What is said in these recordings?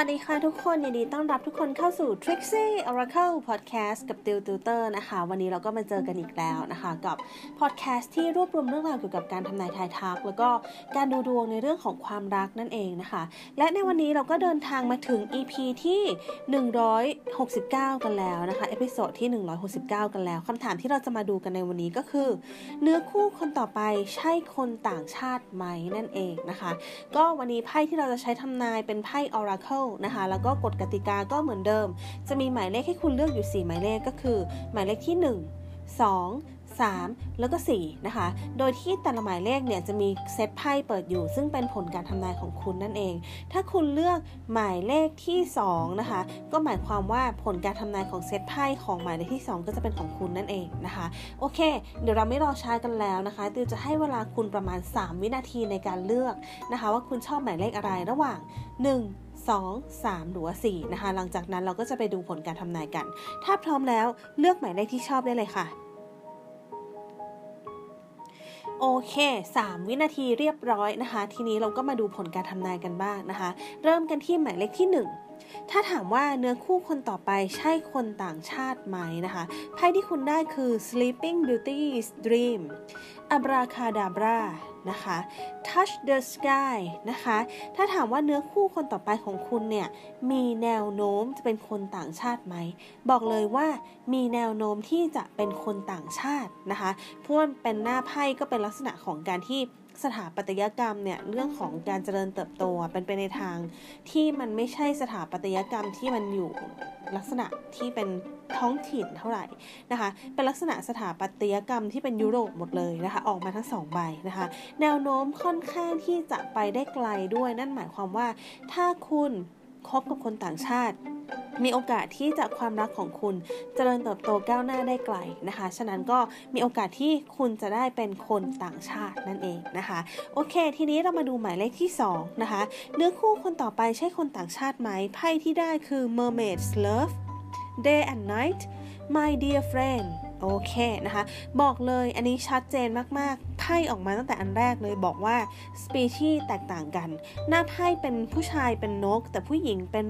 วัสดีค่ะทุกคนยินดีต้อนรับทุกคนเข้าสู่ Trixie Oracle Podcast กับติวเตอร์นะคะวันนี้เราก็มาเจอกันอีกแล้วนะคะกับ podcast ที่รวบรวมเรื่องราวเกี่ยวกับการทำนายทายทักแล้วก็การดูดวงในเรื่องของความรักนั่นเองนะคะและในวันนี้เราก็เดินทางมาถึง EP ที่169กันแล้วนะคะเอพิโซดที่169กันแล้วคำถามที่เราจะมาดูกันในวันนี้ก็คือเนื้อคู่คนต่อไปใช่คนต่างชาติไหมนั่นเองนะคะก็วันนี้ไพ่ที่เราจะใช้ทำนายเป็นไพ่ Oracle นะคะแล้วก็กฎกติกาก็เหมือนเดิมจะมีหมายเลขให้คุณเลือกอยู่4หมายเลขก็คือหมายเลขที่1 23แล้วก็4นะคะโดยที่แต่ละหมายเลขเนี่ยจะมีเซตไพ่เปิดอยู่ซึ่งเป็นผลการทำนายของคุณนั่นเองถ้าคุณเลือกหมายเลขที่2นะคะก็หมายความว่าผลการทำนายของเซตไพ่ของหมายเลขที่2ก็จะเป็นของคุณนั่นเองนะคะโอเคเดี๋ยวเราไม่รอช้ากันแล้วนะคะติวจะให้เวลาคุณประมาณ3วินาทีในการเลือกนะคะว่าคุณชอบหมายเลขอะไรระหว่าง1 2 3หรือว่า4นะคะหลังจากนั้นเราก็จะไปดูผลการทำนายกันถ้าพร้อมแล้วเลือกหมายเลขที่ชอบได้เลยค่ะโอเค3วินาทีเรียบร้อยนะคะทีนี้เราก็มาดูผลการทำนายกันบ้างนะคะเริ่มกันที่หมายเลขที่1ถ้าถามว่าเนื้อคู่คนต่อไปใช่คนต่างชาติไหมนะคะไพ่ที่คุณได้คือ Sleeping Beauty Dream Abracadabra นะคะ Touch the Sky นะคะถ้าถามว่าเนื้อคู่คนต่อไปของคุณเนี่ยมีแนวโน้มจะเป็นคนต่างชาติไหมบอกเลยว่ามีแนวโน้มที่จะเป็นคนต่างชาตินะคะเพราะมันเป็นหน้าไพ่ก็เป็นลักษณะของการที่สถาปัตยกรรมเนี่ยเรื่องของการเจริญเติบโตเป็นไปในทางที่มันไม่ใช่สถาปัตยกรรมที่มันอยู่ลักษณะที่เป็นท้องถิ่นเท่าไหร่นะคะเป็นลักษณะสถาปัตยกรรมที่เป็นยุโรปหมดเลยนะคะออกมาทั้ง2ใบนะคะแนวโน้มค่อนข้างที่จะไปได้ไกลด้วยนั่นหมายความว่าถ้าคุณคบกับคนต่างชาติมีโอกาสที่จะความรักของคุณเจริญเติบโตก้าวหน้าได้ไกลนะคะฉะนั้นก็มีโอกาสที่คุณจะได้เป็นคนต่างชาตินั่นเองนะคะโอเคทีนี้เรามาดูหมายเลขที่2นะคะเนื้อคู่คนต่อไปใช่คนต่างชาติไหมไพ่ที่ได้คือ Mermaid's Love Day and Night My Dear Friendโอเคนะคะบอกเลยอันนี้ชัดเจนมากๆไพ่ออกมาตั้งแต่อันแรกเลยบอกว่าสปีชีส์แตกต่างกันหน้าไพ่เป็นผู้ชายเป็นนกแต่ผู้หญิงเป็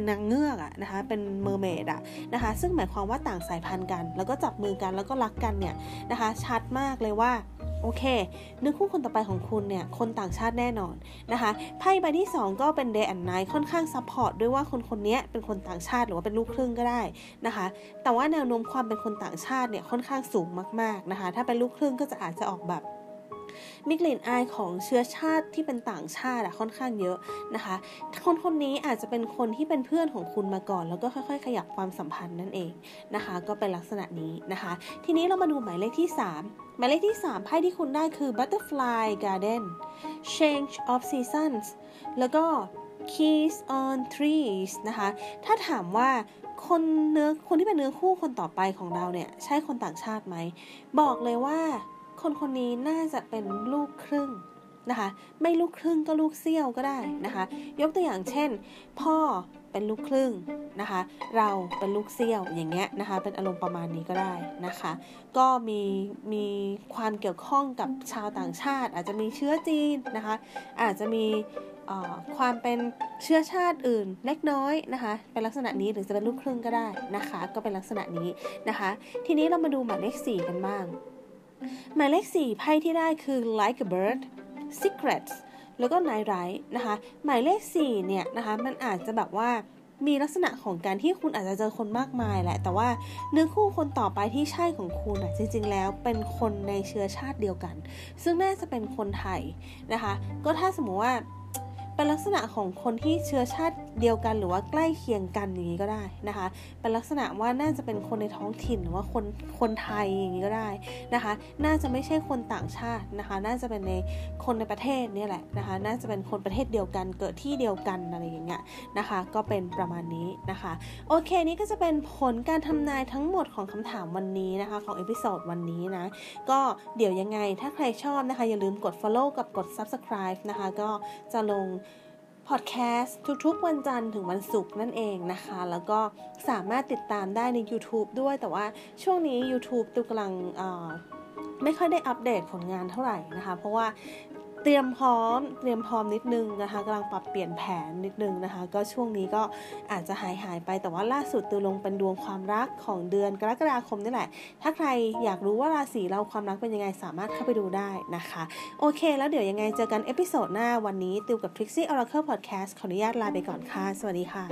นนางเงือกอะนะคะเป็นเมอร์เมดอะนะคะซึ่งหมายความว่าต่างสายพันธุ์กันแล้วก็จับมือกันแล้วก็รักกันเนี่ยนะคะชัดมากเลยว่าโอเคเนื้อคู่คนต่อไปของคุณเนี่ยคนต่างชาติแน่นอนนะคะไพ่ใบที่2ก็เป็น Day and Night ค่อนข้างซัพพอร์ตด้วยว่าคนๆนี้เป็นคนต่างชาติหรือว่าเป็นลูกครึ่งก็ได้นะคะแต่ว่าแนวโน้มความเป็นคนต่างชาติเนี่ยค่อนข้างสูงมากๆนะคะถ้าเป็นลูกครึ่งก็จะอาจจะออกแบบมีกลิ่นอายของเชื้อชาติที่เป็นต่างชาติค่อนข้างเยอะนะคะคนนี้อาจจะเป็นคนที่เป็นเพื่อนของคุณมาก่อนแล้วก็ค่อยๆขยับความสัมพันธ์นั่นเองนะคะก็เป็นลักษณะนี้นะคะทีนี้เรามาดูหมายเลขที่3หมายเลขที่3ไพ่ที่คุณได้คือ Butterfly Garden Change of Seasons แล้วก็ Keys on Trees นะคะถ้าถามว่าคนที่เป็นเนื้อคู่คนต่อไปของเราเนี่ยใช่คนต่างชาติไหมบอกเลยว่าคนนี้น่าจะเป็นลูกครึ่งนะคะไม่ลูกครึ่งก็ลูกเสี้ยวก็ได้นะคะยกตัวอย่างเช่นพ่อเป็นลูกครึ่งนะคะเราเป็นลูกเสี้ยวอย่างเงี้ยนะคะเป็นอารมณ์ประมาณนี้ก็ได้นะคะก็มีความเกี่ยวข้องกับชาวต่างชาติอาจจะมีเชื้อจีนนะคะอาจจะมีความเป็นเชื้อชาติอื่นเล็กน้อยนะคะเป็นลักษณะนี้หรือจะเป็นลูกครึ่งก็ได้นะคะก็เป็นลักษณะนี้นะคะทีนี้เรามาดูหมายเลข4กันบ้างหมายเลข4ไพ่ที่ได้คือ Like a Bird Secrets แล้วก็ Night Ride นะคะหมายเลข4เนี่ยนะคะมันอาจจะแบบว่ามีลักษณะของการที่คุณอาจจะเจอคนมากมายแหละแต่ว่าเนื้อคู่คนต่อไปที่ใช่ของคุณอ่ะจริงๆแล้วเป็นคนในเชื้อชาติเดียวกันซึ่งน่าจะเป็นคนไทยนะคะก็ถ้าสมมติว่าเป็นลักษณะของคนที่เชื้อชาติเดียวกันหรือว่าใกล้เคียงกันอย่างนี้ก็ได้นะคะเป็นลักษณะว่าน่าจะเป็นคนในท้องถิ่นหรือว่าคนไทยอย่างนี้ก็ได้นะคะน่าจะไม่ใช่คนต่างชาตินะคะน่าจะเป็นในคนในประเทศนี่แหละนะคะน่าจะเป็นคนประเทศเดียวกันเกิดที่เดียวกันอะไรอย่างเงี้ยนะคะก็เป็นประมาณนี้นะคะโอเคนี่ก็จะเป็นผลการทำนายทั้งหมดของคำถามวันนี้นะคะของเอพิโซดวันนี้นะก็เดี๋ยวยังไงถ้าใครชอบนะคะอย่าลืมกด follow กับกด subscribe นะคะก็จะลงพอดแคสต์ทุกๆวันจันทร์ถึงวันศุกร์นั่นเองนะคะแล้วก็สามารถติดตามได้ใน YouTube ด้วยแต่ว่าช่วงนี้ YouTube ตูกำลังไม่ค่อยได้อัปเดตผลงานเท่าไหร่นะคะเพราะว่า เตรียมพร้อมนิดนึงนะคะกำลังปรับเปลี่ยนแผนนิดนึงนะคะก็ช่วงนี้ก็อาจจะหายไปแต่ว่าล่าสุดตือลงเป็นดวงความรักของเดือนกรกฎาคมนี่แหละถ้าใครอยากรู้ว่าราศีเราความรักเป็นยังไงสามารถเข้าไปดูได้นะคะโอเคแล้วเดี๋ยวยังไงเจอกันเอพิโซดหน้าวันนี้ตือกับ Trixie Oracle Podcast ขออนุญาตลาไปก่อนค่ะสวัสดีค่ะ